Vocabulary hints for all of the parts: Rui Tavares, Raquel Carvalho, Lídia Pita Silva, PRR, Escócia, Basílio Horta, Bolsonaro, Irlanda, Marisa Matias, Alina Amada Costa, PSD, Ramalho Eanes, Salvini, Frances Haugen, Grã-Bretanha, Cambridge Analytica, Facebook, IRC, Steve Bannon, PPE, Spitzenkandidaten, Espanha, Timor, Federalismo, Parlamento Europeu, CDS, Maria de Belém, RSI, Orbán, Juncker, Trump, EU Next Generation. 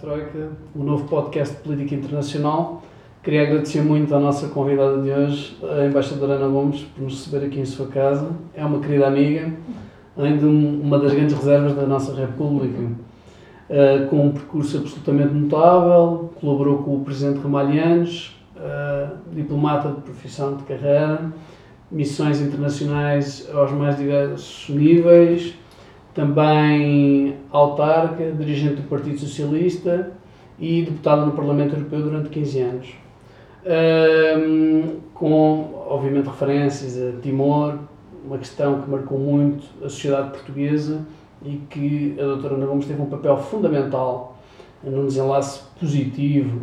Troika, o novo podcast de política internacional. Queria agradecer muito à nossa convidada de hoje, a embaixadora Ana Gomes, por nos receber aqui em sua casa. É uma querida amiga, além de uma das grandes reservas da nossa República. Com um percurso absolutamente notável, colaborou com o presidente Ramalho Eanes, diplomata de profissão, de carreira, missões internacionais aos mais diversos níveis, também autarca, dirigente do Partido Socialista e deputada no Parlamento Europeu durante 15 anos, com, obviamente, referências a Timor, uma questão que marcou muito a sociedade portuguesa e que a doutora Ana Gomes teve um papel fundamental num desenlace positivo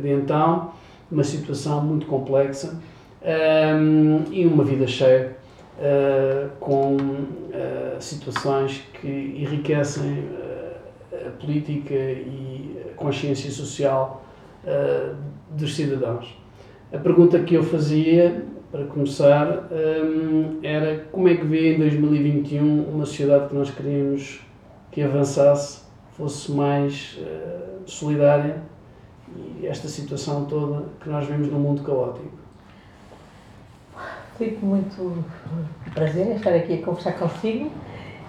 de então, uma situação muito complexa e uma vida cheia, com situações que enriquecem a política e a consciência social dos cidadãos. A pergunta que eu fazia, para começar, era como é que vê em 2021 uma sociedade que nós queríamos que avançasse, fosse mais solidária, e esta situação toda que nós vemos num mundo caótico. Fico muito prazer em estar aqui a conversar consigo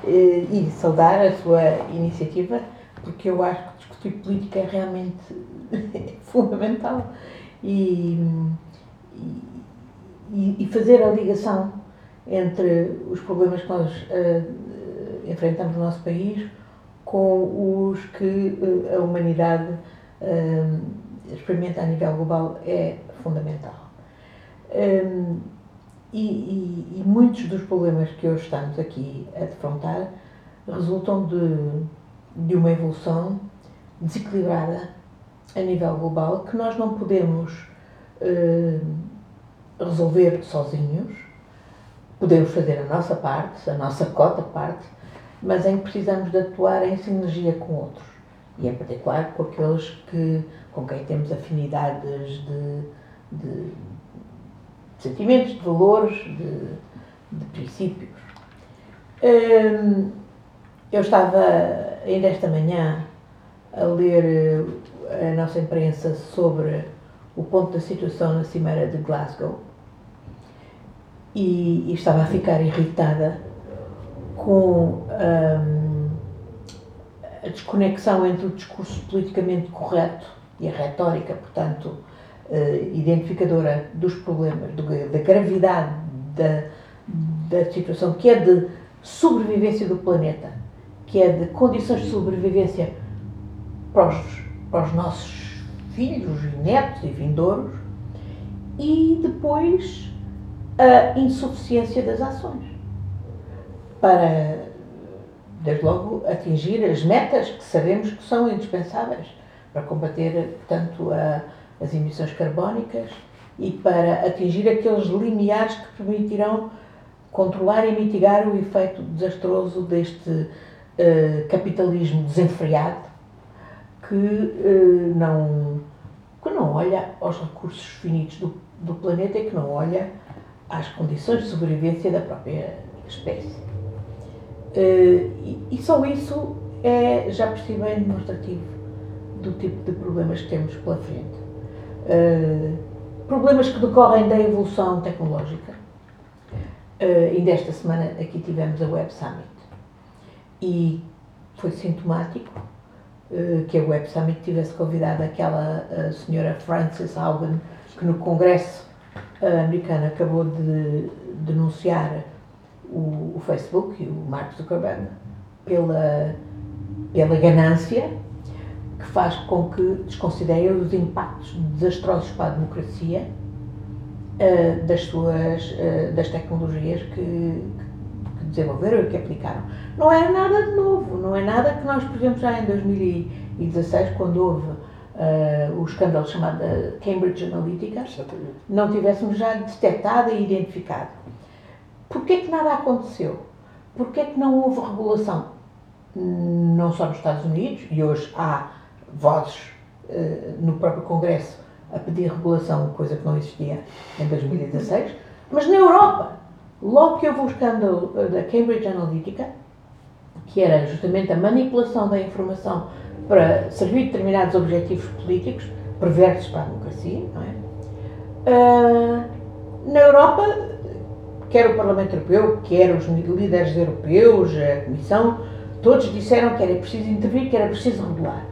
e saudar a sua iniciativa, porque eu acho que discutir política é realmente fundamental e fazer a ligação entre os problemas que nós enfrentamos no nosso país com os que a humanidade experimenta a nível global é fundamental. E muitos dos problemas que hoje estamos aqui a defrontar resultam de uma evolução desequilibrada a nível global que nós não podemos resolver sozinhos. Podemos fazer a nossa parte, a nossa parte, mas em que precisamos de atuar em sinergia com outros e, em particular, com aqueles com quem temos afinidades de sentimentos, de valores, de princípios. Eu estava ainda esta manhã a ler a nossa imprensa sobre o ponto da situação na Cimeira de Glasgow e estava a ficar irritada com a desconexão entre o discurso politicamente correto e a retórica, portanto, identificadora dos problemas, da gravidade da situação, que é de sobrevivência do planeta, que é de condições de sobrevivência para os nossos filhos, netos e vindouros, e depois a insuficiência das ações para, desde logo, atingir as metas que sabemos que são indispensáveis para combater, portanto, as emissões carbónicas e para atingir aqueles limiares que permitirão controlar e mitigar o efeito desastroso deste capitalismo desenfreado que não olha aos recursos finitos do planeta e que não olha às condições de sobrevivência da própria espécie. E só isso é, já por si bem, demonstrativo do tipo de problemas que temos pela frente. Problemas que decorrem da evolução tecnológica. E desta semana aqui tivemos a Web Summit e foi sintomático que a Web Summit tivesse convidado aquela senhora Frances Haugen, que no Congresso americano acabou de denunciar o Facebook e o Mark Zuckerberg pela ganância, que faz com que desconsiderem os impactos desastrosos para a democracia das tecnologias que desenvolveram e que aplicaram. Não era nada de novo, não é nada que nós, por exemplo, já em 2016, quando houve o escândalo chamado Cambridge Analytica, não tivéssemos já detectado e identificado. Porquê que nada aconteceu? Porquê que não houve regulação? Não só nos Estados Unidos, e hoje há vozes no próprio Congresso a pedir regulação, coisa que não existia em 2016, mas na Europa, logo que houve o escândalo da Cambridge Analytica, que era justamente a manipulação da informação para servir determinados objetivos políticos perversos para a democracia, não é? Na Europa, quer o Parlamento Europeu, quer os líderes europeus, a Comissão, todos disseram que era preciso intervir, que era preciso regular.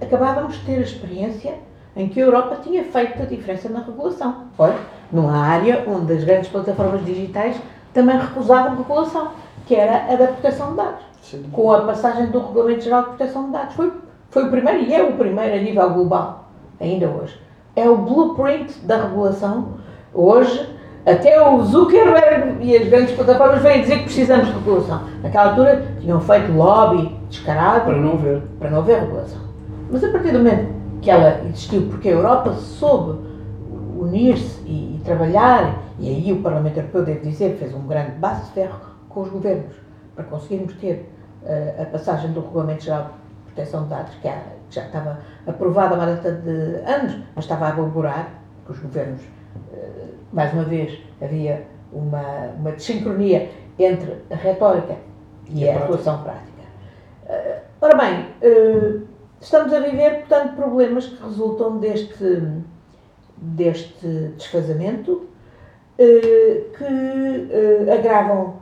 Acabávamos de ter a experiência em que a Europa tinha feito a diferença na regulação. Foi numa área onde as grandes plataformas digitais também recusavam regulação, que era a da proteção de dados. Sim. Com a passagem do Regulamento Geral de Proteção de Dados. Foi o primeiro, e é o primeiro a nível global, ainda hoje. É o blueprint da regulação. Hoje, até o Zuckerberg e as grandes plataformas vêm dizer que precisamos de regulação. Naquela altura, tinham feito lobby descarado para não haver regulação. Mas a partir do momento que ela existiu, porque a Europa soube unir-se e trabalhar, e aí o Parlamento Europeu, devo dizer, fez um grande braço de ferro com os governos, para conseguirmos ter a passagem do Regulamento Geral de Proteção de Dados, que já estava aprovado há uma data de anos, mas estava a elaborar, que os governos, mais uma vez, havia uma desincronia entre a retórica e a atuação prática. Ora bem, estamos a viver, portanto, problemas que resultam deste desfazamento, que agravam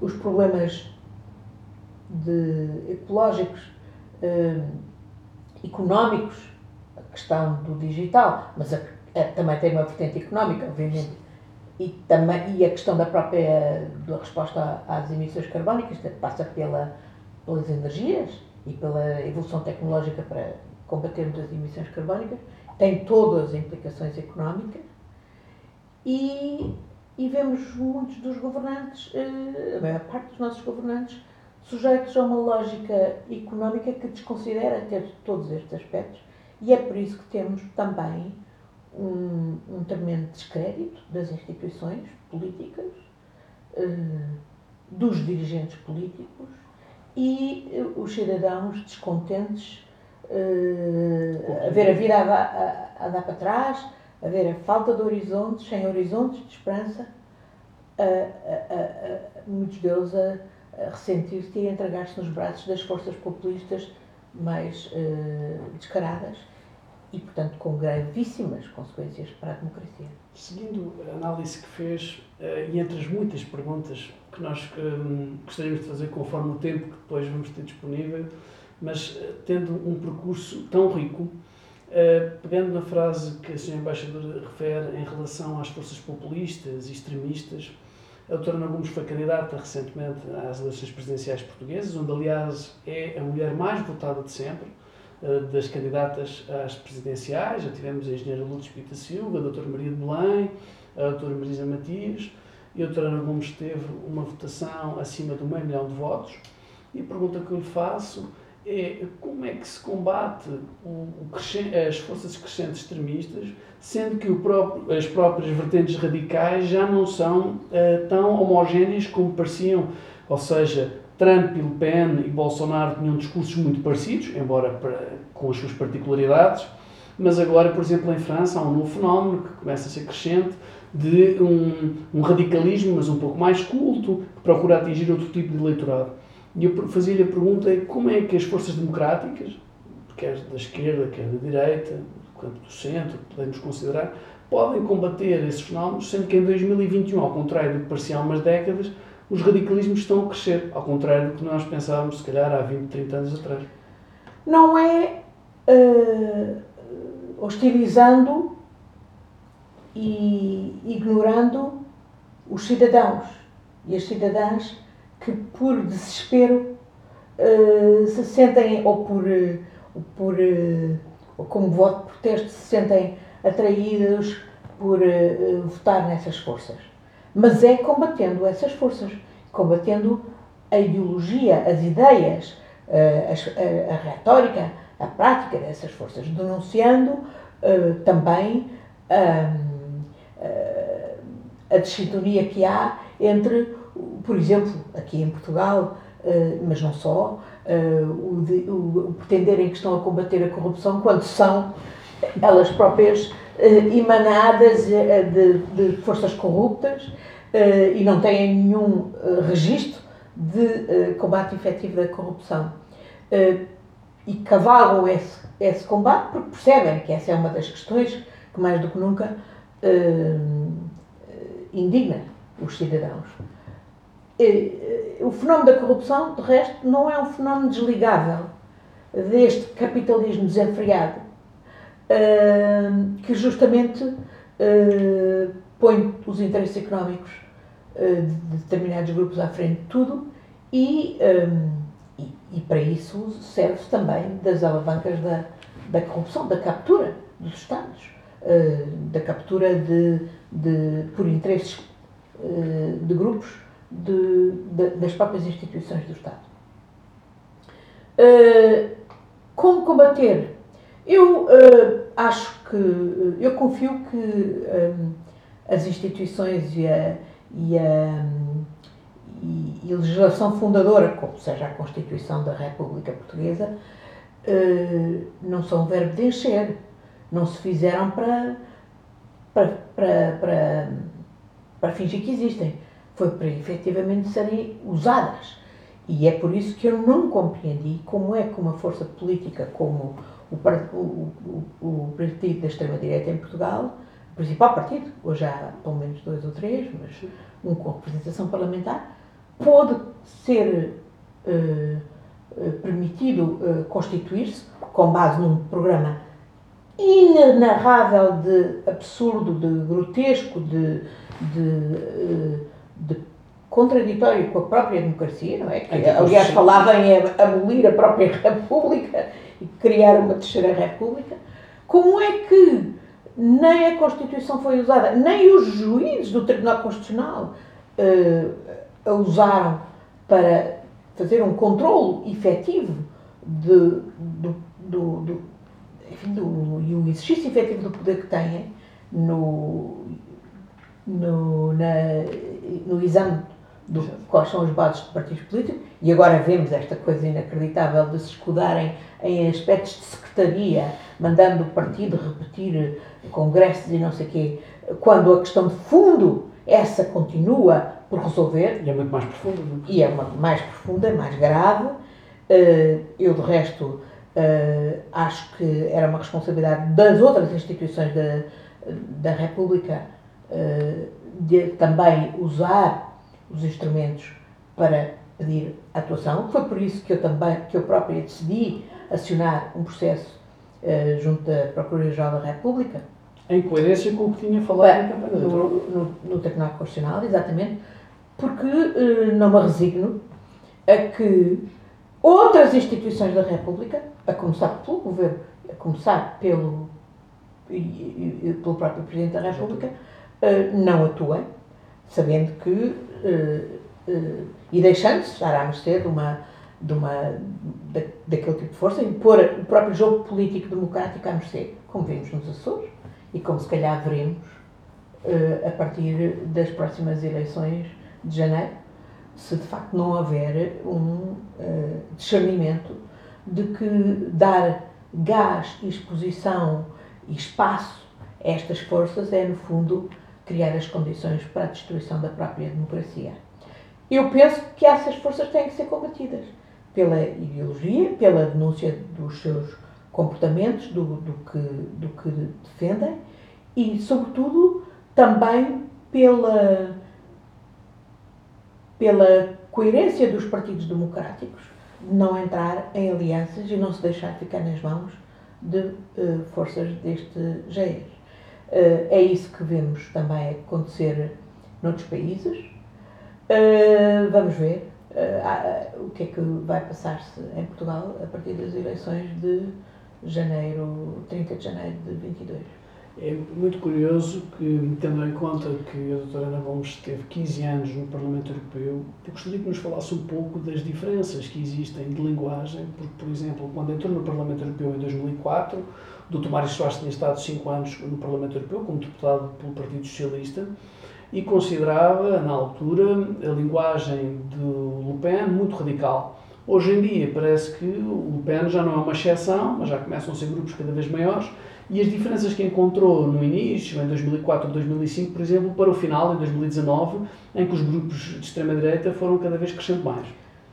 os problemas ecológicos, económicos, a questão do digital, mas também tem uma vertente económica, obviamente, e a questão da resposta às emissões carbónicas, passa pelas energias e pela evolução tecnológica para combatermos as emissões carbónicas, tem todas as implicações económicas, e vemos muitos dos governantes, a maior parte dos nossos governantes, sujeitos a uma lógica económica que desconsidera ter todos estes aspectos, e é por isso que temos também um tremendo descrédito das instituições políticas, dos dirigentes políticos e os cidadãos descontentes a ver a vida a dar para trás, a ver a falta de horizontes, sem horizontes de esperança, muitos deles a ressentir-se e a entregar-se nos braços das forças populistas mais descaradas e, portanto, com gravíssimas consequências para a democracia. Seguindo a análise que fez, e entre as muitas perguntas que nós gostaríamos de fazer conforme o tempo que depois vamos ter disponível, mas tendo um percurso tão rico, pegando na frase que a Sra. Embaixadora refere em relação às forças populistas e extremistas, a doutora Ana Gomes foi candidata recentemente às eleições presidenciais portuguesas, onde, aliás, é a mulher mais votada de sempre das candidatas às presidenciais. Já tivemos a engenheira Lídia Pita Silva, a doutora Maria de Belém, a doutora Marisa Matias, e a doutora Ana Gomes teve uma votação acima de 500 mil de votos. E a pergunta que eu lhe faço é como é que se combate as forças crescentes extremistas, sendo que as próprias vertentes radicais já não são tão homogéneas como pareciam, ou seja, Trump, Le Pen e Bolsonaro tinham discursos muito parecidos, embora com as suas particularidades, mas agora, por exemplo, em França há um novo fenómeno que começa a ser crescente, de um radicalismo, mas um pouco mais culto, que procura atingir outro tipo de eleitorado. E eu fazia-lhe a pergunta como é que as forças democráticas, quer da esquerda, quer da direita, quanto do centro, podemos considerar, podem combater esses fenómenos, sendo que em 2021, ao contrário do que parecia há umas décadas, os radicalismos estão a crescer, ao contrário do que nós pensávamos, se calhar, há 20, 30 anos atrás. Não é hostilizando e ignorando os cidadãos e as cidadãs que por desespero se sentem, ou como voto de protesto, se sentem atraídos por votar nessas forças. Mas é combatendo essas forças, combatendo a ideologia, as ideias, a retórica, a prática dessas forças, denunciando também a dessintonia que há entre, por exemplo, aqui em Portugal, mas não só, o pretenderem que estão a combater a corrupção quando são elas próprias emanadas de forças corruptas e não têm nenhum registro de combate efetivo da corrupção. e cavalgam esse combate porque percebem que essa é uma das questões que mais do que nunca indigna os cidadãos. O fenómeno da corrupção, de resto, não é um fenómeno desligável deste capitalismo desenfreado que justamente põe os interesses económicos de determinados grupos à frente de tudo e para isso serve também das alavancas da corrupção, da captura dos Estados, da captura por interesses de grupos das próprias instituições do Estado. Como combater? Eu acho que, eu confio que as instituições e a legislação fundadora, como seja a Constituição da República Portuguesa, não são um verbo de encher, não se fizeram para fingir que existem. Foi para efetivamente serem usadas. E é por isso que eu não compreendi como é que uma força política como o partido da extrema-direita em Portugal, o principal partido, hoje há pelo menos 2 ou 3, mas um com representação parlamentar, pode ser permitido constituir-se com base num programa inenarrável de absurdo, de grotesco, de contraditório com a própria democracia, não é? Que, aliás, falava em abolir a própria República e criar uma terceira República. Como é que nem a Constituição foi usada, nem os juízes do Tribunal Constitucional a usaram para fazer um controlo efetivo e o exercício efetivo do poder que têm no exame de quais são as bases de partidos políticos, e agora vemos esta coisa inacreditável de se escudarem em aspectos de secretaria, mandando o partido repetir congressos e não sei o quê, quando a questão de fundo, essa continua por resolver. E é muito mais profunda. E é mais profunda, mais grave. Eu, de resto, acho que era uma responsabilidade das outras instituições da República de também usar os instrumentos para pedir atuação. Foi por isso que eu própria decidi acionar um processo junto da Procuradoria-Geral da República. Em coerência com o que tinha falado na campanha no Tribunal Constitucional, exatamente, porque não me resigno a que outras instituições da República, a começar pelo Governo, a começar pelo próprio Presidente da República, não atuem, sabendo que e deixando-se estar à mercê daquele tipo de força e pôr o próprio jogo político democrático à mercê, como vimos nos Açores e como se calhar veremos a partir das próximas eleições de janeiro, se de facto não houver um discernimento de que dar gás, exposição e espaço a estas forças é, no fundo, criar as condições para a destruição da própria democracia. Eu penso que essas forças têm que ser combatidas pela ideologia, pela denúncia dos seus comportamentos, do que defendem e, sobretudo, também pela coerência dos partidos democráticos, de não entrar em alianças e não se deixar ficar nas mãos de forças deste género. É isso que vemos também acontecer noutros países. Vamos ver o que é que vai passar-se em Portugal a partir das eleições de janeiro, 30 de janeiro de 22. É muito curioso que, tendo em conta que a doutora Ana Gomes esteve 15 anos no Parlamento Europeu, eu gostaria que nos falasse um pouco das diferenças que existem de linguagem, porque, por exemplo, quando entrou no Parlamento Europeu em 2004, o Dr. Mário Soares tinha estado 5 anos no Parlamento Europeu como deputado pelo Partido Socialista e considerava, na altura, a linguagem do Le Pen muito radical. Hoje em dia parece que o Le Pen já não é uma exceção, mas já começam a ser grupos cada vez maiores. E as diferenças que encontrou no início, em 2004 ou 2005, por exemplo, para o final, em 2019, em que os grupos de extrema-direita foram cada vez crescendo mais.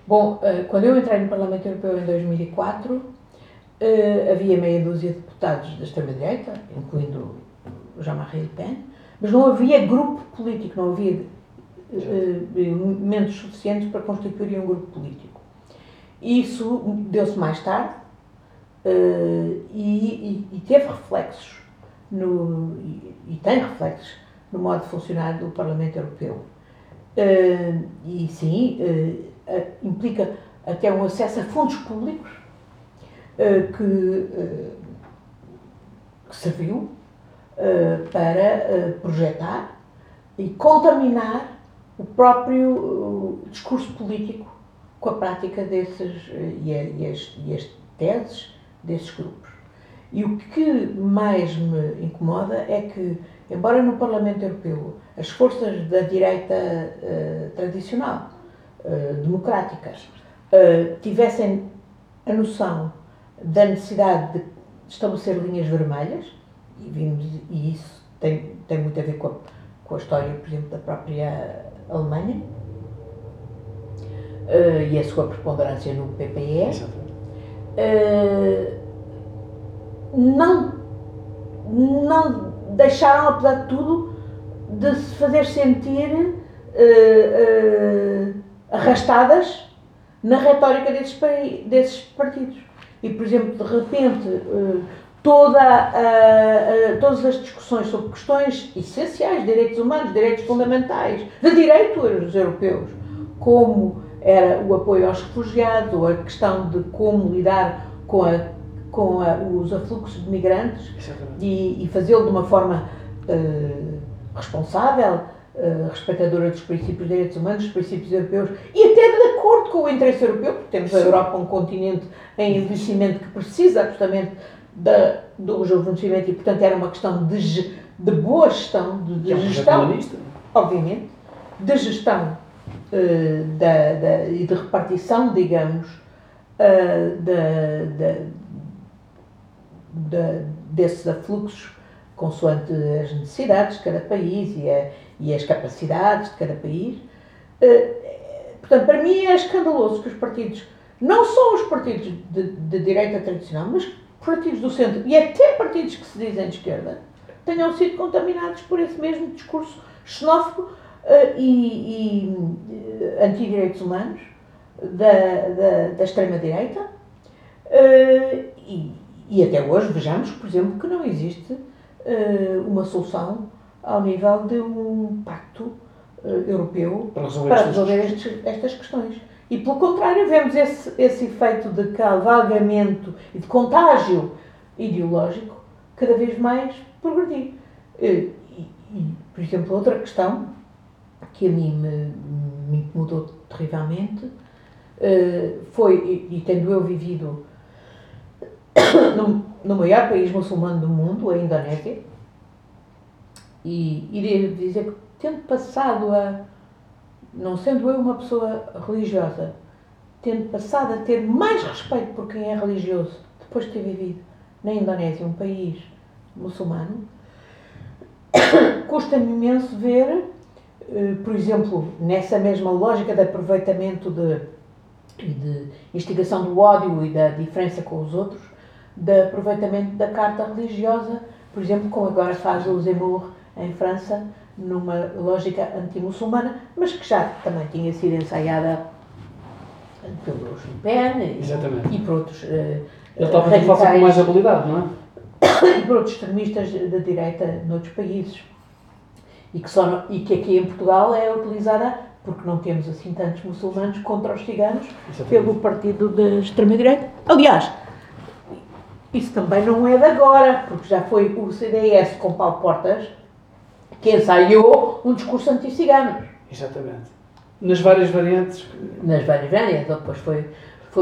Bom, quando eu entrei no Parlamento Europeu em 2004, havia meia dúzia de deputados da extrema-direita, incluindo o Jean-Marie Le Pen, mas não havia grupo político, não havia elementos suficientes para constituir um grupo político. Isso deu-se mais tarde e teve reflexos e tem reflexos no modo de funcionar do Parlamento Europeu. E sim, implica até um acesso a fundos públicos que serviu para projetar e contaminar o próprio discurso político com a prática desses e as teses desses grupos. E o que mais me incomoda é que, embora no Parlamento Europeu as forças da direita tradicional, democráticas, tivessem a noção da necessidade de estabelecer linhas vermelhas, e isso tem muito a ver com a história, por exemplo, da própria Alemanha e a sua preponderância no PPE, não deixaram, apesar de tudo, de se fazer sentir arrastadas na retórica desses partidos. E, por exemplo, de repente, todas as discussões sobre questões essenciais, direitos humanos, direitos fundamentais, de direitos europeus, como era o apoio aos refugiados, ou a questão de como lidar com os afluxos de migrantes e fazê-lo de uma forma responsável, respeitadora dos princípios de direitos humanos, dos princípios europeus e até de acordo com o interesse europeu, porque temos a Europa, um continente em envelhecimento que precisa justamente do rejuvenescimento e, portanto, era uma questão de boa gestão, de gestão, obviamente, de gestão e de repartição, digamos, desses afluxos consoante as necessidades de cada país e as capacidades de cada país. Portanto, para mim é escandaloso que os partidos, não só os partidos de direita tradicional, mas partidos do centro e até partidos que se dizem de esquerda, tenham sido contaminados por esse mesmo discurso xenófobo e anti-direitos humanos da extrema-direita. E até hoje vejamos, por exemplo, que não existe uma solução ao nível de um pacto europeu para resolver estas questões. E, pelo contrário, vemos esse efeito de cavalgamento e de contágio ideológico cada vez mais progredir. E, por exemplo, outra questão que a mim me incomodou terrivelmente foi, e tendo eu vivido no maior país muçulmano do mundo, a Indonésia, e irei dizer que, tendo passado não sendo eu uma pessoa religiosa, tendo passado a ter mais respeito por quem é religioso, depois de ter vivido na Indonésia, um país muçulmano, custa-me imenso ver, por exemplo, nessa mesma lógica de aproveitamento de instigação do ódio e da diferença com os outros, de aproveitamento da carta religiosa, por exemplo, como agora faz o Zemmour em França, numa lógica anti-muçulmana, mas que já também tinha sido ensaiada pelos Le Pen e por outros... Ele está a falar com mais habilidade, não é? E por outros extremistas da direita noutros países. E que aqui em Portugal é utilizada, porque não temos assim tantos muçulmanos, contra os ciganos, pelo partido da extrema-direita. Aliás, isso também não é de agora, porque já foi o CDS com Paulo Portas que ensaiou um discurso anti-cigano. Exatamente. Nas várias variantes. Nas várias variantes, depois foi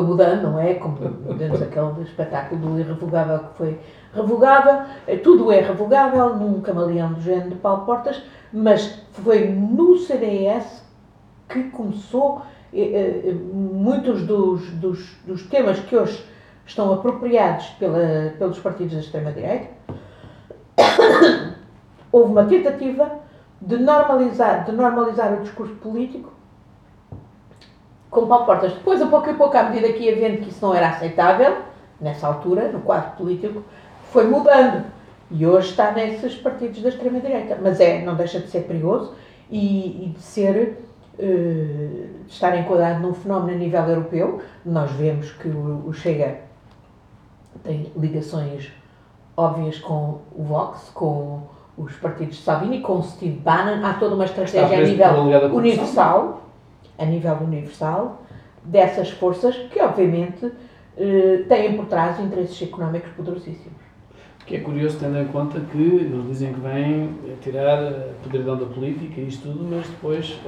mudando, não é? Como demos aquele espetáculo do irrevogável que foi revogável. Tudo é revogável, num camaleão do género de Paulo Portas, mas foi no CDS que começou muitos dos temas que hoje estão apropriados pelos partidos da extrema-direita. Houve uma tentativa de normalizar o discurso político com Paulo Portas. Depois, a pouco, à medida que ia vendo que isso não era aceitável, nessa altura, no quadro político, foi mudando. E hoje está nesses partidos da extrema-direita. Mas não deixa de ser perigoso e de ser... de estar enquadrado num fenómeno a nível europeu. Nós vemos que o Chega tem ligações óbvias com o Vox, com os partidos de Salvini, com o Steve Bannon. Há toda uma estratégia a nível universal dessas forças que, obviamente, têm por trás interesses económicos poderosíssimos. Que é curioso, tendo em conta que eles dizem que vêm tirar a podridão da política e isto tudo, mas depois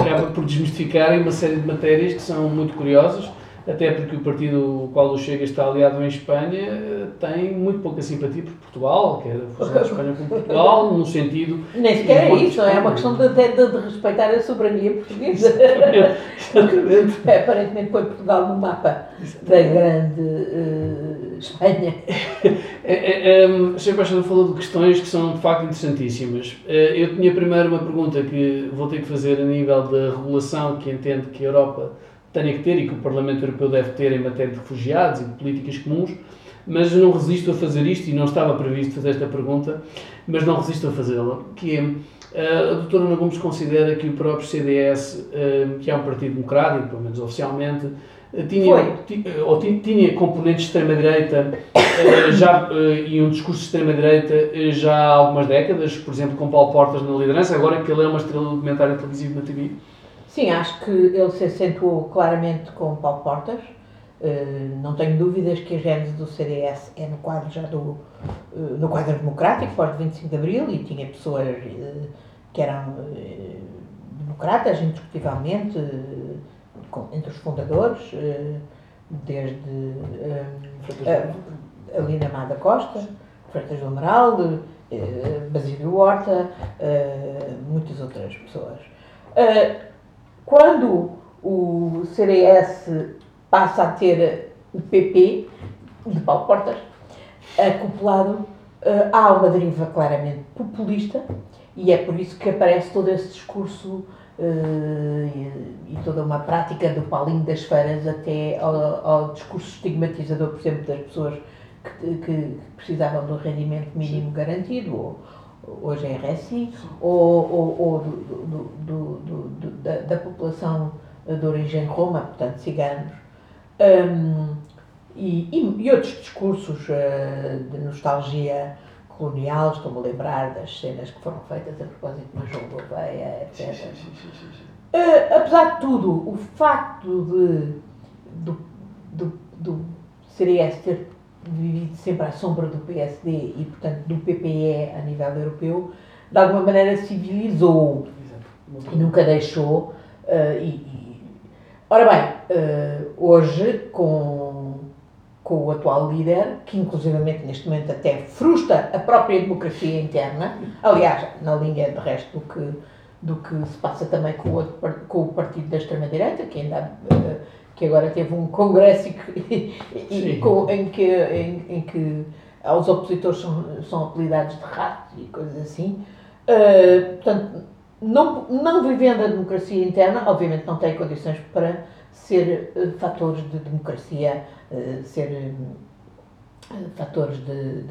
acaba por desmistificar uma série de matérias que são muito curiosas, até porque o partido ao qual o Chega está aliado em Espanha tem muito pouca simpatia por Portugal, que é a fusão de Espanha com Portugal, no sentido... Nem sequer é isso, é uma questão de respeitar a soberania portuguesa. Exatamente. Aparentemente põe Portugal no mapa da grande... Espanha. A Sra. Embaixadora falou de questões que são, de facto, interessantíssimas. Eu tinha primeiro uma pergunta que vou ter que fazer a nível da regulação que entendo que a Europa tem que ter e que o Parlamento Europeu deve ter em matéria de refugiados e de políticas comuns, mas não resisto a fazer isto, e não estava previsto fazer esta pergunta, mas não resisto a fazê-la, que é, a doutora Ana Gomes considera que o próprio CDS, que é um partido democrático, pelo menos oficialmente, tinha componentes de extrema-direita e um discurso de extrema-direita já há algumas décadas, por exemplo, com Paulo Portas na liderança, agora que ele é uma estrela documentária televisiva na TV. Sim, acho que ele se acentuou claramente com Paulo Portas. Não tenho dúvidas que a gênese do CDS é no quadro no quadro democrático, pós 25 de Abril, e tinha pessoas que eram democratas, indiscutivelmente, entre os fundadores, desde Alina Amada Costa, Freitas do Amaral, Basílio Horta, muitas outras pessoas. Quando o CDS passa a ter o PP, de Paulo Portas, acoplado, há uma deriva claramente populista, e é por isso que aparece todo esse discurso e toda uma prática do Paulinho das Feiras até ao discurso estigmatizador, por exemplo, das pessoas que precisavam do rendimento mínimo garantido, ou hoje é RSI, ou da população de origem roma, portanto ciganos, e outros discursos de nostalgia colonial. Estou-me a lembrar das cenas que foram feitas a propósito de uma João Gouveia, etc. Apesar de tudo, o facto do CDS ter vivido sempre à sombra do PSD e, portanto, do PPE a nível europeu, de alguma maneira civilizou. Exato. E nunca deixou. Ora bem, hoje, com o atual líder, que inclusivamente neste momento até frustra a própria democracia interna, aliás, na linha de resto do que se passa também com o partido da extrema-direita, que agora teve um congresso em que aos opositores são apelidados de ratos e coisas assim. Portanto, não vivendo a democracia interna, obviamente não tem condições para ser fatores de democracia, ser fatores de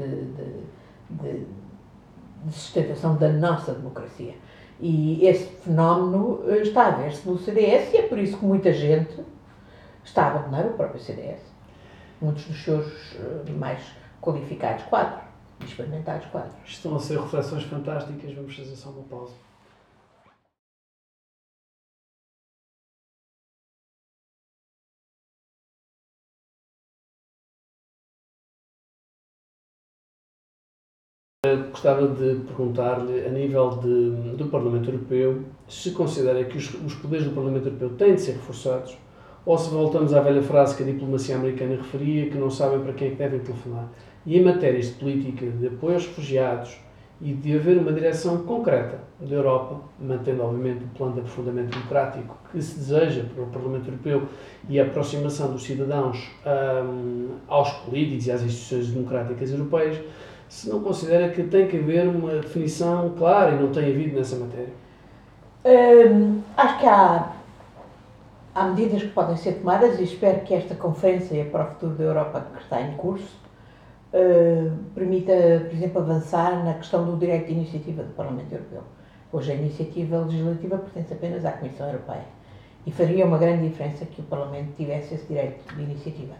sustentação da nossa democracia. E esse fenómeno está a ver-se no CDS, e é por isso que muita gente está a abandonar o próprio CDS. Muitos dos seus mais qualificados quadros, experimentados quadros. Estão a ser reflexões fantásticas, vamos fazer só uma pausa. Gostava de perguntar-lhe, a nível do Parlamento Europeu, se considera que os poderes do Parlamento Europeu têm de ser reforçados, ou se voltamos à velha frase que a diplomacia americana referia, que não sabem para quem é que devem telefonar. E em matérias de política, de apoio aos refugiados e de haver uma direção concreta da Europa, mantendo obviamente o plano de aprofundamento democrático que se deseja para o Parlamento Europeu e a aproximação dos cidadãos aos políticos e às instituições democráticas europeias, se não considera que tem que haver uma definição clara e não tem havido nessa matéria? Acho que há há medidas que podem ser tomadas e espero que esta conferência para o futuro da Europa que está em curso permita, por exemplo, avançar na questão do direito de iniciativa do Parlamento Europeu. Hoje a iniciativa legislativa pertence apenas à Comissão Europeia e faria uma grande diferença que o Parlamento tivesse esse direito de iniciativa.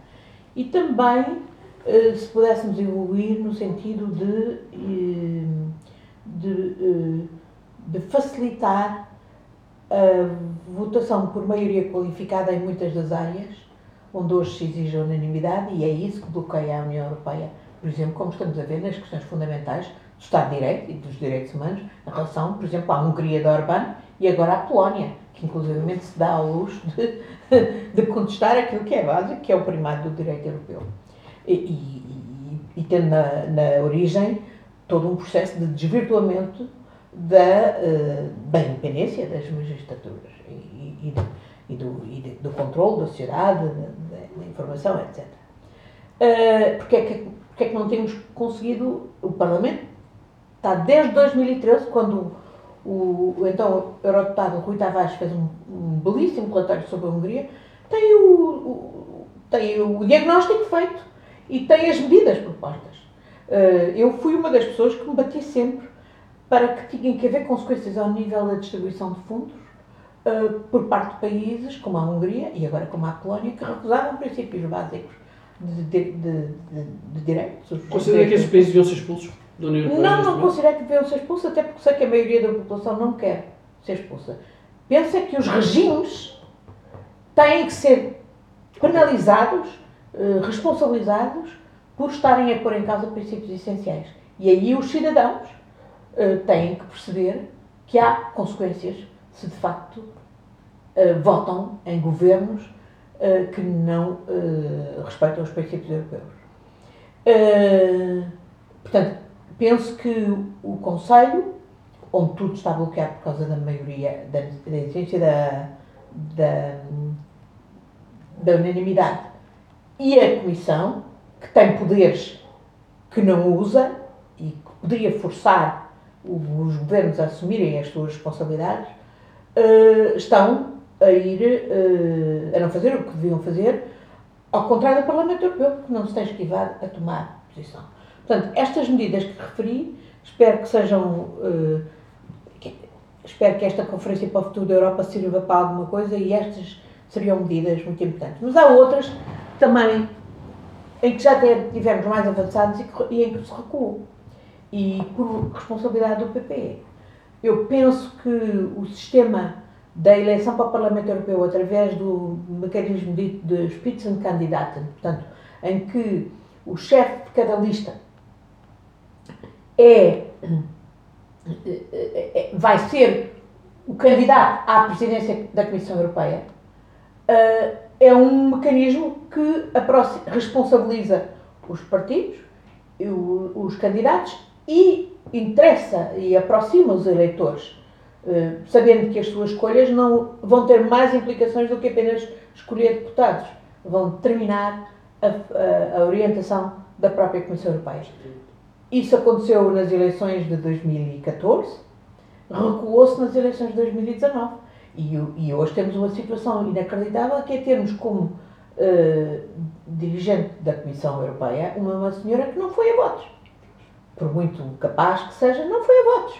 E também se pudéssemos evoluir no sentido de facilitar a votação por maioria qualificada em muitas das áreas onde hoje se exige unanimidade, e é isso que bloqueia a União Europeia, por exemplo, como estamos a ver nas questões fundamentais do Estado de Direito e dos direitos humanos, em relação, por exemplo, à Hungria de Orbán e agora à Polónia, que inclusivamente se dá ao luxo de contestar aquilo que é básico, que é o primado do direito europeu. E tendo na origem todo um processo de desvirtuamento da independência das magistraturas e do controle da sociedade, da informação, etc. Porque é que não temos conseguido? O Parlamento está desde 2013, quando então o eurodeputado Rui Tavares fez um belíssimo relatório sobre a Hungria, tem o diagnóstico feito e tem as medidas propostas. Eu fui uma das pessoas que me bati sempre para que tinha que haver consequências ao nível da distribuição de fundos por parte de países como a Hungria e agora como a Polónia, que recusavam princípios básicos de direitos. Considera que esses países deviam ser expulsos da União Europeia? Não considero que deviam ser expulsos, até porque sei que a maioria da população não quer ser expulsa. Pensa que os regimes têm que ser penalizados, responsabilizados, por estarem a pôr em causa princípios essenciais. E aí os cidadãos têm que perceber que há consequências se de facto votam em governos que não respeitam os princípios europeus. Portanto, penso que o Conselho, onde tudo está bloqueado por causa da maioria, da existência da unanimidade, e a Comissão, que tem poderes que não usa e que poderia forçar os governos a assumirem as suas responsabilidades, estão a ir a não fazer o que deviam fazer, ao contrário do Parlamento Europeu, que não se tem esquivado a tomar posição. Portanto, estas medidas que referi, espero que esta Conferência para o Futuro da Europa sirva para alguma coisa, e estas seriam medidas muito importantes. Mas há outras também em que já tivemos mais avançados e em que se recuou, e por responsabilidade do PPE. Eu penso que o sistema da eleição para o Parlamento Europeu através do mecanismo dito de Spitzenkandidaten, portanto, em que o chefe de cada lista vai ser o candidato à presidência da Comissão Europeia, é um mecanismo que responsabiliza os partidos, os candidatos, e interessa e aproxima os eleitores, sabendo que as suas escolhas não vão ter mais implicações do que apenas escolher deputados. Vão determinar a orientação da própria Comissão Europeia. Isso aconteceu nas eleições de 2014, recuou-se nas eleições de 2019. E hoje temos uma situação inacreditável, que é termos como dirigente da Comissão Europeia uma senhora que não foi a votos. Por muito capaz que seja, não foi a votos.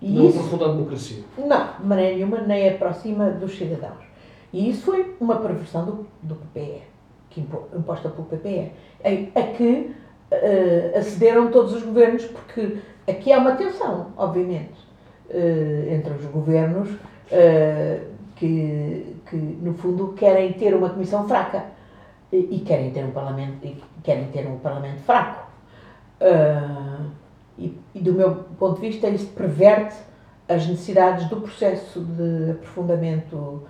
E não aprofunda a democracia. Não, de maneira nenhuma, nem aproxima dos cidadãos. E isso foi uma perversão do PPE, que imposta pelo PPE, a que acederam todos os governos, porque aqui há uma tensão, obviamente, entre os governos, que no fundo querem ter uma comissão fraca e querem ter um parlamento fraco, e do meu ponto de vista isso perverte as necessidades do processo de aprofundamento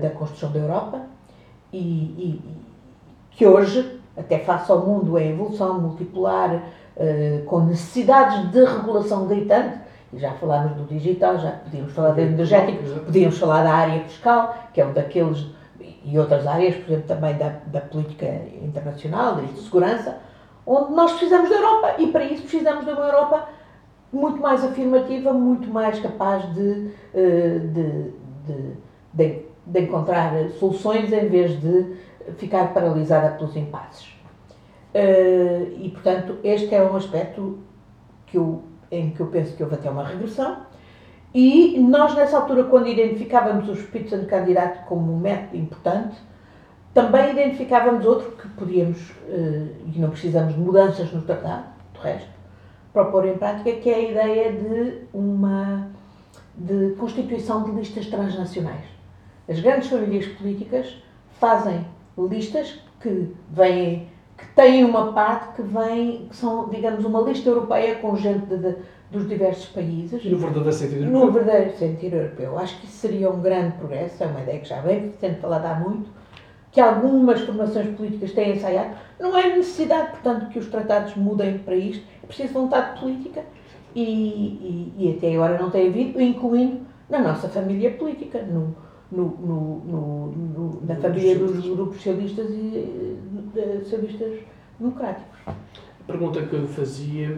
da construção da Europa, e que hoje, até face ao mundo em evolução multipolar, com necessidades de regulação gritante. Já falámos do digital, já podíamos falar do energético, podíamos falar da área fiscal, que é um daqueles, e outras áreas, por exemplo, também da política internacional, de segurança, onde nós precisamos da Europa, e para isso precisamos de uma Europa muito mais afirmativa, muito mais capaz de de encontrar soluções em vez de ficar paralisada pelos impasses. E, portanto, este é um aspecto que em que eu penso que houve até uma regressão. E nós, nessa altura, quando identificávamos o Spitzenkandidat como um método importante, também identificávamos outro que podíamos, e não precisamos de mudanças no tratado, do resto, propor em prática, que é a ideia de constituição de listas transnacionais. As grandes famílias políticas fazem listas que têm uma parte que são, digamos, uma lista europeia com gente dos diversos países. No verdadeiro sentido europeu. Acho que isso seria um grande progresso, é uma ideia que já vem sendo falada há muito, que algumas formações políticas têm ensaiado. Não é necessidade, portanto, que os tratados mudem para isto, é preciso vontade política e até agora não tem havido, incluindo na nossa família política, na família dos grupos socialistas e socialistas democráticos. A pergunta que eu fazia,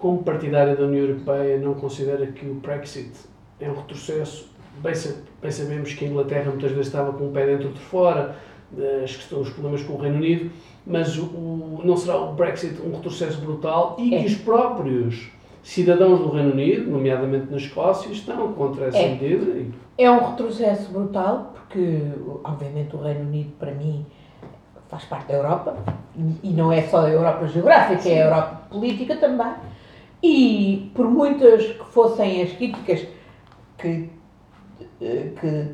como partidária da União Europeia, não considera que o Brexit é um retrocesso? Bem sabemos que a Inglaterra muitas vezes estava com um pé dentro e outro fora, os problemas com o Reino Unido, mas não será o Brexit um retrocesso brutal e que os próprios cidadãos do Reino Unido, nomeadamente na Escócia, estão contra essa medida? É um retrocesso brutal, porque, obviamente, o Reino Unido, para mim, faz parte da Europa, e não é só a Europa geográfica, sim, é a Europa política também, e por muitas que fossem as críticas que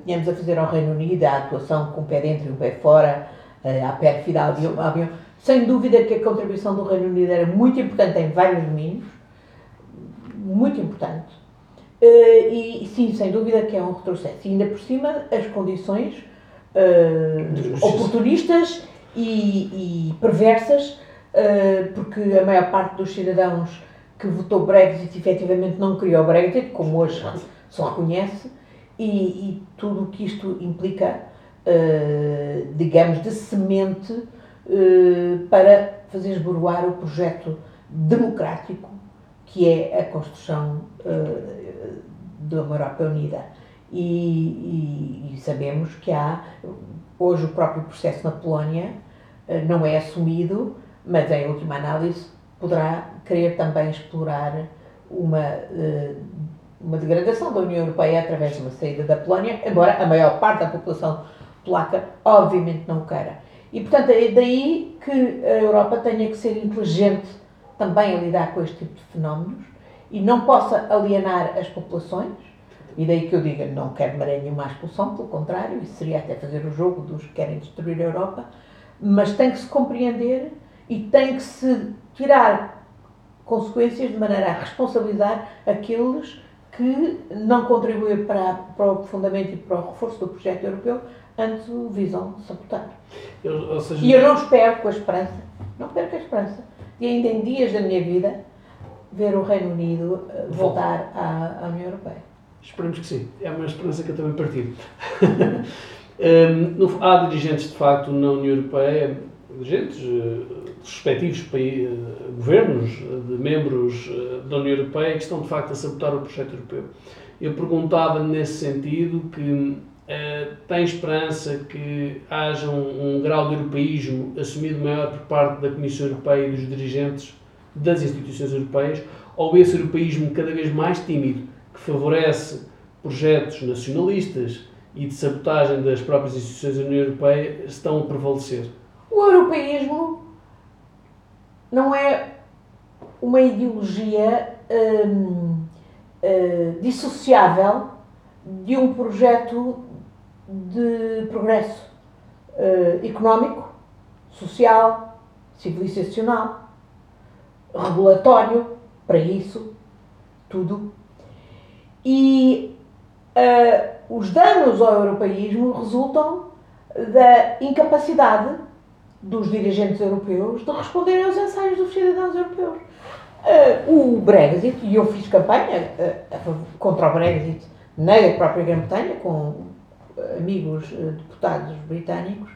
tínhamos a fazer ao Reino Unido, à atuação com o pé dentro e o pé fora, à pérfida, ao avião, sem dúvida que a contribuição do Reino Unido era muito importante em vários domínios, muito importante, e sim, sem dúvida que é um retrocesso. E ainda por cima, as condições oportunistas e perversas, porque a maior parte dos cidadãos que votou Brexit efetivamente não queria o Brexit, como hoje se reconhece, e tudo o que isto implica, digamos, de semente para fazer esboroar o projeto democrático que é a construção de uma Europa unida. E sabemos que hoje o próprio processo na Polónia não é assumido, mas em última análise poderá querer também explorar uma degradação da União Europeia através de uma saída da Polónia, embora a maior parte da população polaca obviamente não queira. E, portanto, é daí que a Europa tenha que ser inteligente também a lidar com este tipo de fenómenos e não possa alienar as populações, e daí que eu diga, não quero nenhuma expulsão, pelo contrário, isso seria até fazer o jogo dos que querem destruir a Europa, mas tem que se compreender e tem que se tirar consequências de maneira a responsabilizar aqueles que não contribuem para o aprofundamento e para o reforço do projeto europeu, antes o visam sabotar. Eu não perco a esperança, e ainda em dias da minha vida, ver o Reino Unido voltar à União Europeia. Esperemos que sim. É uma esperança que eu também partilho. Há dirigentes, de facto, na União Europeia, dirigentes dos respectivos governos de membros da União Europeia, que estão, de facto, a sabotar o projeto europeu. Eu perguntava, nesse sentido, que tem esperança que haja um grau de europeísmo assumido maior por parte da Comissão Europeia e dos dirigentes das instituições europeias, ou esse europeísmo cada vez mais tímido, que favorece projetos nacionalistas e de sabotagem das próprias instituições da União Europeia, estão a prevalecer? O europeísmo não é uma ideologia dissociável de um projeto de progresso económico, social, civilizacional, regulatório, para isso, tudo. E os danos ao europeísmo resultam da incapacidade dos dirigentes europeus de responderem aos anseios dos cidadãos europeus. O Brexit, e eu fiz campanha contra o Brexit na própria Grã-Bretanha, com amigos deputados britânicos,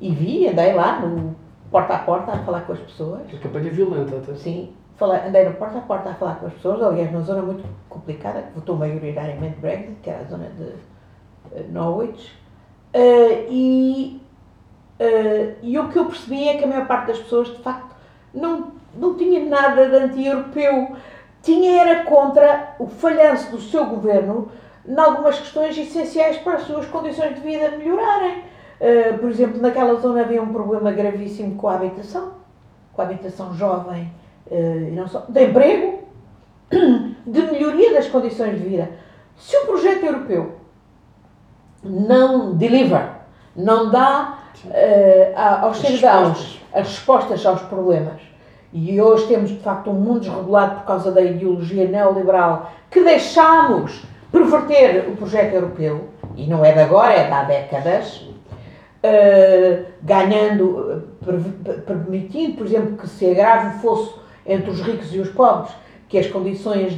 e andei lá no porta a porta a falar com as pessoas. A campanha violenta, até. Sim, andei no porta a porta a falar com as pessoas, aliás, numa zona muito complicada, que votou maioritariamente Brexit, que era a zona de Norwich, E o que eu percebi é que a maior parte das pessoas, de facto, não tinha nada de anti-europeu. Tinha era contra o falhanço do seu governo em algumas questões essenciais para as suas condições de vida melhorarem. Por exemplo, naquela zona havia um problema gravíssimo com a habitação jovem, e não só, de emprego, de melhoria das condições de vida. Se o projeto europeu não deliver, não dá aos cidadãos as respostas aos problemas, e hoje temos de facto um mundo desregulado por causa da ideologia neoliberal que deixámos perverter o projeto europeu, e não é de agora, é de há décadas, permitindo, por exemplo, que se agrave o fosso entre os ricos e os pobres, que as condições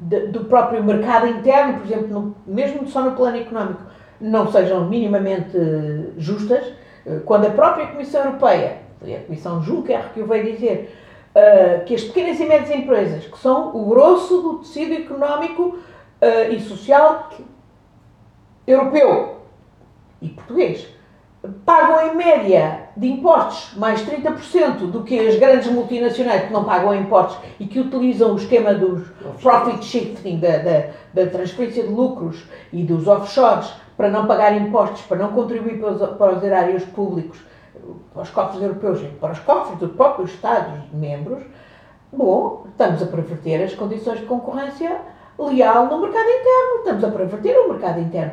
do próprio mercado interno, por exemplo, mesmo só no plano económico, não sejam minimamente justas, quando a própria Comissão Europeia, e a Comissão Juncker, que eu veio dizer, que as pequenas e médias empresas, que são o grosso do tecido económico e social europeu e português, pagam em média de impostos mais 30% do que as grandes multinacionais que não pagam impostos e que utilizam o esquema dos profit shifting, da transferência de lucros e dos offshores para não pagar impostos, para não contribuir para os erários públicos, para os cofres europeus, para os cofres dos próprios Estados-membros. Bom, estamos a perverter as condições de concorrência leal no mercado interno, estamos a perverter o mercado interno.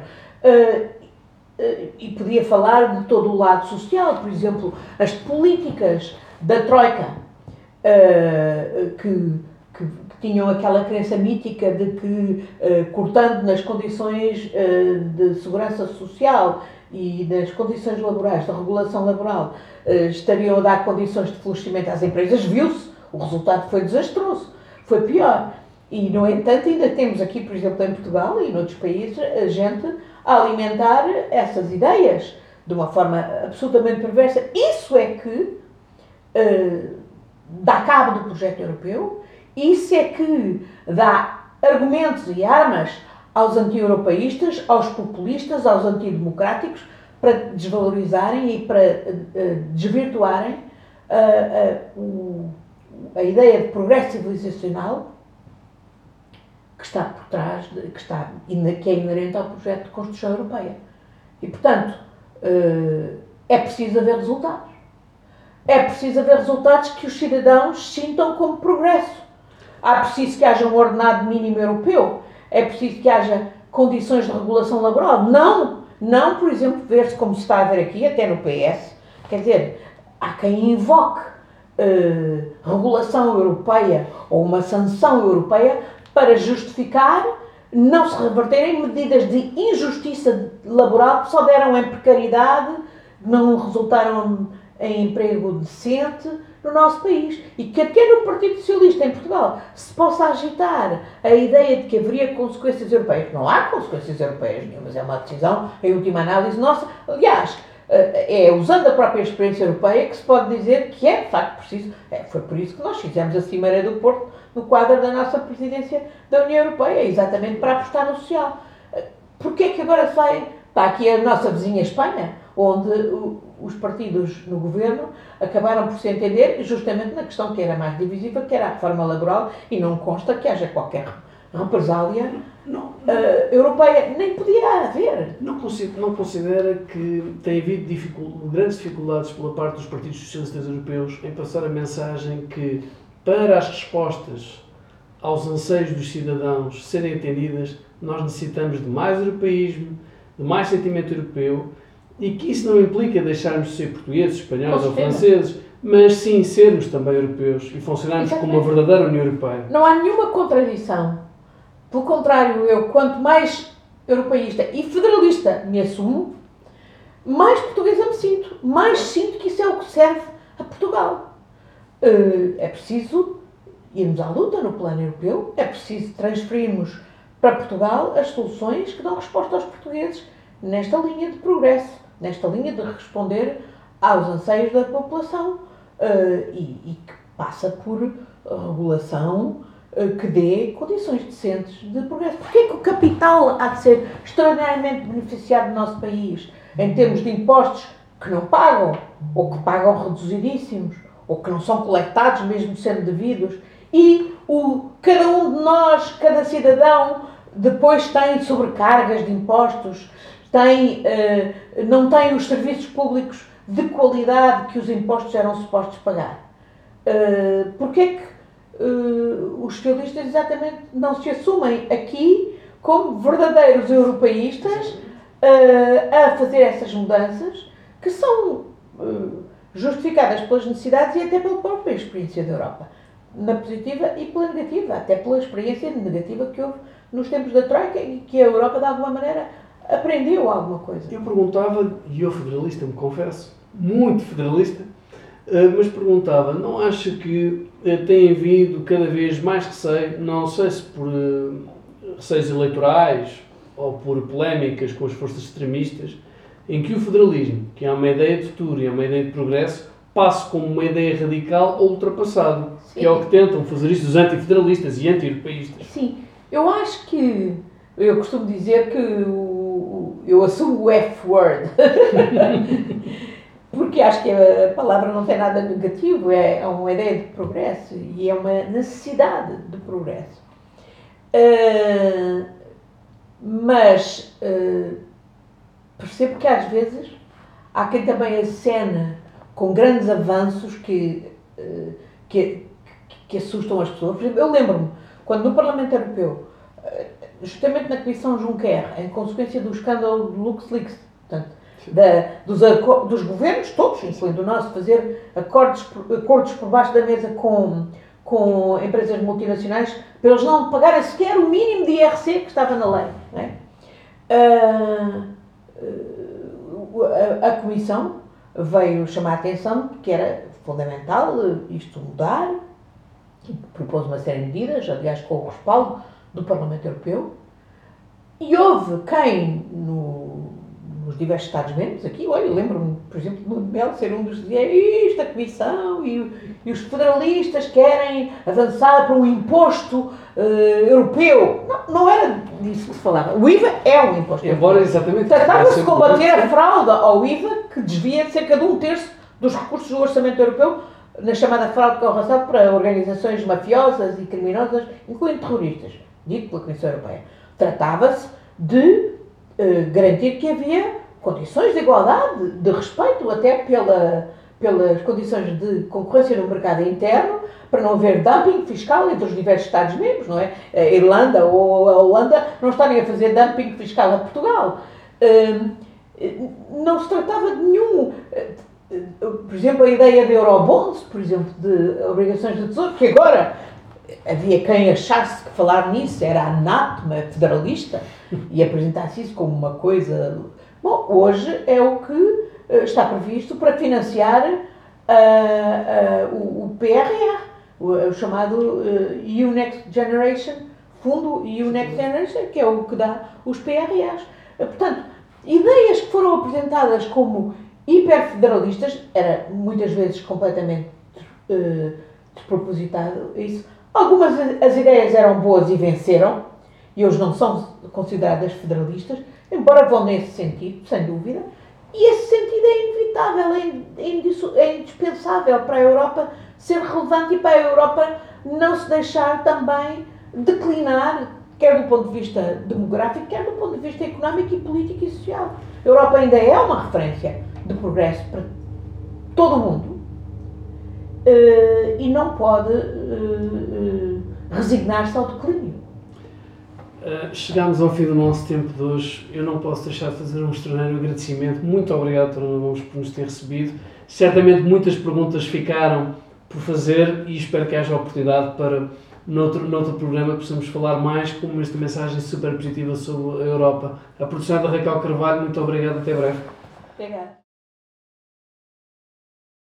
E podia falar de todo o lado social, por exemplo, as políticas da Troika, que tinham aquela crença mítica de que, cortando nas condições de segurança social e das condições laborais, da regulação laboral, estariam a dar condições de florescimento às empresas. Viu-se, o resultado foi desastroso, foi pior. E, no entanto, ainda temos aqui, por exemplo, em Portugal e noutros países, a gente a alimentar essas ideias de uma forma absolutamente perversa. Isso é que dá cabo do projeto europeu, isso é que dá argumentos e armas aos anti-europeístas, aos populistas, aos antidemocráticos, para desvalorizarem e para desvirtuarem a ideia de progresso civilizacional que está por trás, que é inerente ao projeto de construção europeia. E, portanto, é preciso haver resultados. É preciso haver resultados que os cidadãos sintam como progresso. É preciso que haja um ordenado mínimo europeu. É preciso que haja condições de regulação laboral. Não, por exemplo, ver-se como se está a ver aqui, até no PS. Quer dizer, há quem invoque regulação europeia ou uma sanção europeia para justificar não se reverterem medidas de injustiça laboral que só deram em precariedade, não resultaram em emprego decente no nosso país. E que até no Partido Socialista em Portugal se possa agitar a ideia de que haveria consequências europeias. Não há consequências europeias nenhumas, é uma decisão, em última análise, nossa. Aliás, é usando a própria experiência europeia que se pode dizer que é, de facto, preciso. Foi por isso que nós fizemos a Cimeira do Porto no quadro da nossa presidência da União Europeia, exatamente para apostar no social. Porquê é que agora se vai? Está aqui a nossa vizinha Espanha, onde os partidos no governo acabaram por se entender justamente na questão que era mais divisiva, que era a reforma laboral, e não consta que haja qualquer represália europeia. Nem podia haver. Não considera que tem havido grandes dificuldades pela parte dos partidos socialistas europeus em passar a mensagem que, para as respostas aos anseios dos cidadãos serem atendidas, nós necessitamos de mais europeísmo, de mais sentimento europeu, e que isso não implica deixarmos de ser portugueses, espanhóis ou franceses, mas sim sermos também europeus e funcionarmos como uma verdadeira União Europeia. Não há nenhuma contradição. Pelo contrário, eu, quanto mais europeísta e federalista me assumo, mais portuguesa me sinto. Mais sinto que isso é o que serve a Portugal. É preciso irmos à luta no plano europeu, é preciso transferirmos para Portugal as soluções que dão resposta aos portugueses nesta linha de progresso, nesta linha de responder aos anseios da população e que passa por regulação que dê condições decentes de progresso. Porquê que o capital há de ser extraordinariamente beneficiado do nosso país? em termos de impostos que não pagam, ou que pagam reduzidíssimos, ou que não são coletados mesmo sendo devidos, e cada um de nós, cada cidadão, depois tem sobrecargas de impostos, não tem os serviços públicos de qualidade que os impostos eram supostos pagar. Porquê é que os socialistas exatamente não se assumem aqui como verdadeiros europeístas a fazer essas mudanças que são justificadas pelas necessidades e até pela própria experiência da Europa, na positiva e pela negativa, até pela experiência negativa que houve nos tempos da Troika e que a Europa, de alguma maneira, aprendeu alguma coisa. Eu perguntava, e eu federalista, me confesso, muito federalista, mas perguntava, não acha que tem havido cada vez mais receio, não sei se por receios eleitorais ou por polémicas com as forças extremistas, em que o federalismo, que é uma ideia de futuro e é uma ideia de progresso, passe como uma ideia radical ou ultrapassada, que é o que tentam fazer isto os antifederalistas e anti-europeístas. Sim, eu acho que, eu costumo dizer que eu assumo o F-word, porque acho que a palavra não tem nada negativo, é uma ideia de progresso e é uma necessidade de progresso. Mas percebo que às vezes há quem também acena com grandes avanços que assustam as pessoas. Por exemplo, eu lembro-me, quando no Parlamento Europeu, justamente na Comissão Juncker, em consequência do escândalo de LuxLeaks, portanto, dos governos todos, incluindo o nosso, fazer acordos por baixo da mesa com empresas multinacionais para eles não pagarem sequer o mínimo de IRC que estava na lei. Não é? A Comissão veio chamar a atenção que era fundamental isto mudar, propôs uma série de medidas, aliás com o respaldo do Parlamento Europeu, e houve quem nos diversos Estados-membros, aqui, olha, eu lembro-me, por exemplo, do Bel ser um dos que dizia isto, a Comissão e os federalistas querem avançar para um imposto europeu. Não era disso que se falava. O IVA é um imposto europeu. Tratava-se de combater a fraude ao IVA, que desvia cerca de um terço dos recursos do orçamento europeu na chamada fraude correlacionada para organizações mafiosas e criminosas, incluindo terroristas, dito pela Comissão Europeia. Tratava-se de garantir que havia condições de igualdade, de respeito até pelas condições de concorrência no mercado interno, para não haver dumping fiscal entre os diversos Estados-membros, não é? A Irlanda ou a Holanda não estarem a fazer dumping fiscal a Portugal. Não se tratava de nenhum... Por exemplo, a ideia de Eurobonds, por exemplo, de obrigações de tesouro, que agora havia quem achasse que falar nisso era anátema federalista e apresentasse isso como uma coisa... Bom, hoje é o que está previsto para financiar o PRR, o chamado EU Next Generation, fundo EU Next Generation, que é o que dá os PRRs. Portanto, ideias que foram apresentadas como hiperfederalistas, era muitas vezes completamente despropositado isso. Algumas as ideias eram boas e venceram, e hoje não são consideradas federalistas, embora vão nesse sentido, sem dúvida, e esse sentido é inevitável, é indispensável para a Europa ser relevante e para a Europa não se deixar também declinar, quer do ponto de vista demográfico, quer do ponto de vista económico e político e social. A Europa ainda é uma referência de progresso para todo o mundo e não pode resignar-se ao declínio. Chegámos ao fim do nosso tempo de hoje. Eu não posso deixar de fazer um extraordinário agradecimento. Muito obrigado, Ana Gomes, por nos ter recebido. Certamente muitas perguntas ficaram por fazer e espero que haja oportunidade para noutro programa possamos falar mais com esta mensagem super positiva sobre a Europa. A produção da Raquel Carvalho, muito obrigado, até breve. Obrigada.